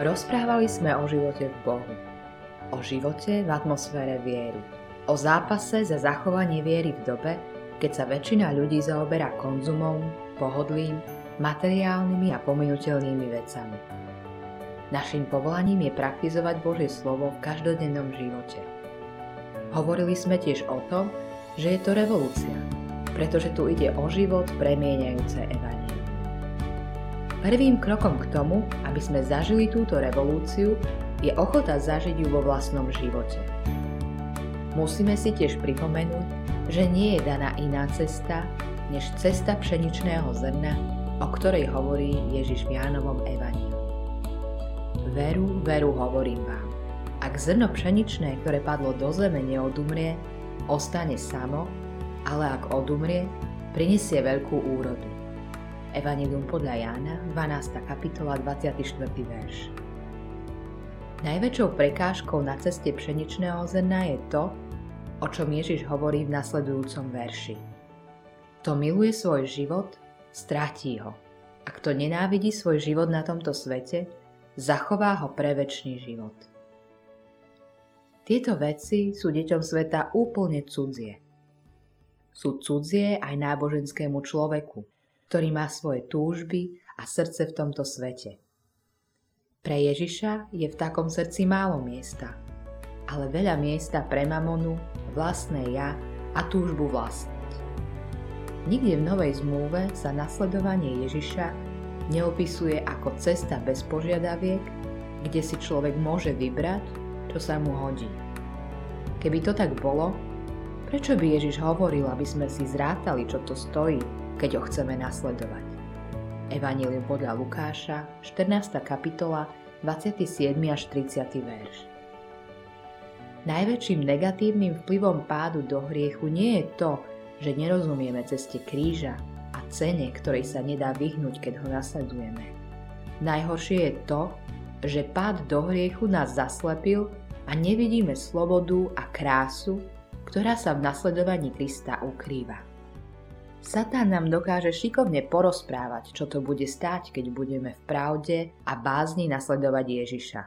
Rozprávali sme o živote v Bohu, o živote v atmosfére viery, o zápase za zachovanie viery v dobe, keď sa väčšina ľudí zaoberá konzumom, pohodlím, materiálnymi a pominuteľnými vecami. Naším povolaním je praktizovať Božie slovo v každodennom živote. Hovorili sme tiež o tom, že je to revolúcia, pretože tu ide o život premieňajúce evanjelium. Prvým krokom k tomu, aby sme zažili túto revolúciu, je ochota zažiť ju vo vlastnom živote. Musíme si tiež pripomenúť, že nie je daná iná cesta, než cesta pšeničného zrna, o ktorej hovorí Ježiš v Jánovom evanjeliu. Veru, veru, hovorím vám, ak zrno pšeničné, ktoré padlo do zeme, neodumrie, ostane samo, ale ak odumrie, prinesie veľkú úrodu. Evanjelium podľa Jána, 12. kapitola, 24. verš. Najväčšou prekážkou na ceste pšeničného zrna je to, o čom Ježiš hovorí v nasledujúcom verši. Kto miluje svoj život, stratí ho. A kto nenávidí svoj život na tomto svete, zachová ho pre večný život. Tieto veci sú deťom sveta úplne cudzie. Sú cudzie aj náboženskému človeku, ktorý má svoje túžby a srdce v tomto svete. Pre Ježiša je v takom srdci málo miesta, ale veľa miesta pre mamonu, vlastné ja a túžbu vlastniť. Nikde v Novej zmluve sa nasledovanie Ježiša neopisuje ako cesta bez požiadaviek, kde si človek môže vybrať, čo sa mu hodí. Keby to tak bolo, prečo by Ježiš hovoril, aby sme si zrátali, čo to stojí, keď ho chceme nasledovať? Evanjelium podľa Lukáša, 14. kapitola, 27. až 30. verš. Najväčším negatívnym vplyvom pádu do hriechu nie je to, že nerozumieme ceste kríža a cene, ktorej sa nedá vyhnúť, keď ho nasledujeme. Najhoršie je to, že pád do hriechu nás zaslepil a nevidíme slobodu a krásu, ktorá sa v nasledovaní Krista ukrýva. Satán nám dokáže šikovne porozprávať, čo to bude stáť, keď budeme v pravde a bázni nasledovať Ježiša.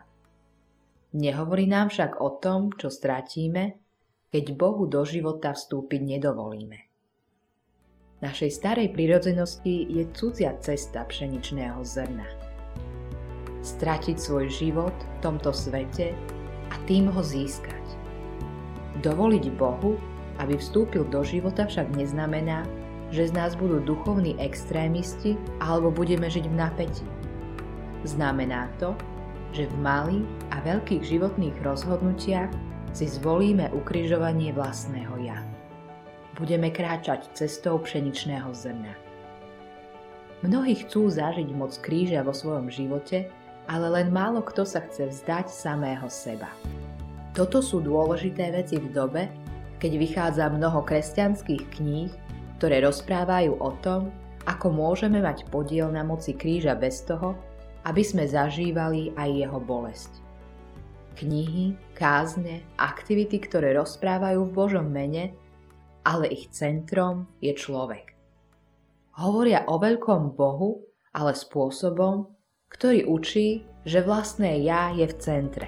Nehovorí nám však o tom, čo stratíme, keď Bohu do života vstúpiť nedovolíme. Našej starej prirodzenosti je cudzia cesta pšeničného zrna. Stratiť svoj život v tomto svete a tým ho získať. Dovoliť Bohu, aby vstúpil do života, však neznamená, že z nás budú duchovní extrémisti alebo budeme žiť v napätí. Znamená to, že v malých a veľkých životných rozhodnutiach si zvolíme ukrižovanie vlastného ja. Budeme kráčať cestou pšeničného zrna. Mnohí chcú zažiť moc kríža vo svojom živote, ale len málo kto sa chce vzdať samého seba. Toto sú dôležité veci v dobe, keď vychádza mnoho kresťanských kníh, ktoré rozprávajú o tom, ako môžeme mať podiel na moci kríža bez toho, aby sme zažívali aj jeho bolesť. Knihy, kázne, aktivity, ktoré rozprávajú v Božom mene, ale ich centrom je človek. Hovoria o veľkom Bohu, ale spôsobom, ktorý učí, že vlastné ja je v centre.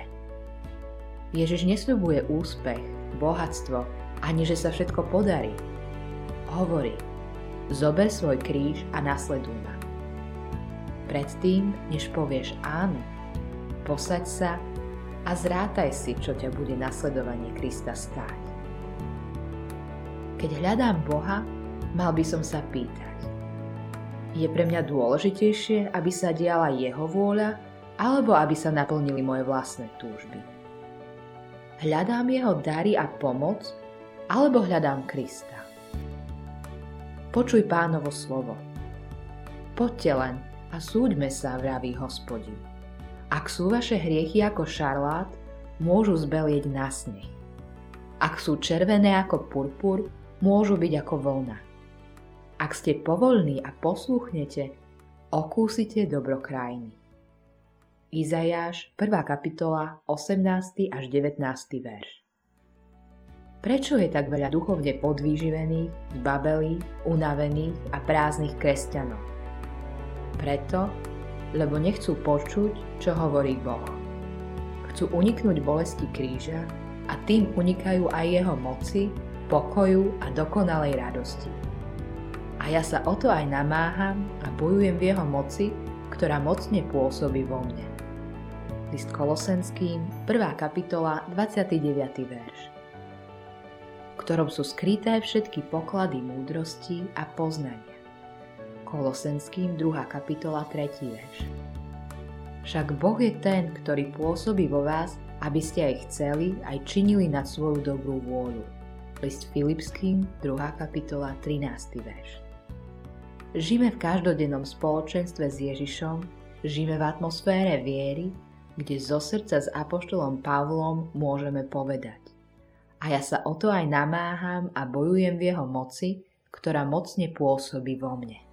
Ježiš nesľubuje úspech, bohatstvo, ani že sa všetko podarí. Hovorí, zober svoj kríž a nasleduj ma. Predtým, než povieš áno, posaď sa a zrátaj si, čo ťa bude nasledovanie Krista stáť. Keď hľadám Boha, mal by som sa pýtať. Je pre mňa dôležitejšie, aby sa diala jeho vôľa, alebo aby sa naplnili moje vlastné túžby? Hľadám jeho dary a pomoc, alebo hľadám Krista? Počuj Pánovo slovo. Poďte len a súďme sa, vraví Hospodin. Ak sú vaše hriechy ako šarlát, môžu zbelieť na sneh. Ak sú červené ako purpur, môžu byť ako vlna. Ak ste povolní a posluchnete, okúsite dobro krajiny. Izajáš, 1. kapitola, 18. až 19. verš. Prečo je tak veľa duchovne podvýživených, zbabelých, unavených a prázdnych kresťanov? Preto, lebo nechcú počuť, čo hovorí Boh. Chcú uniknúť bolesti kríža a tým unikajú aj jeho moci, pokoju a dokonalej radosti. A ja sa o to aj namáham a bojujem v jeho moci, ktorá mocne pôsobí vo mne. List Kolosenským, 1. kapitola, 29. verš. V ktorom sú skryté všetky poklady múdrosti a poznania. Kolosenským, 2. kapitola, 3. verš. Však Boh je ten, ktorý pôsobí vo vás, aby ste aj chceli, aj činili na svoju dobrú vôľu. List Filipským, 2. kapitola, 13. verš. Žijeme v každodennom spoločenstve s Ježišom, žijeme v atmosfére viery, kde zo srdca s apoštolom Pavlom môžeme povedať: a ja sa o to aj namáham a bojujem v jeho moci, ktorá mocne pôsobí vo mne.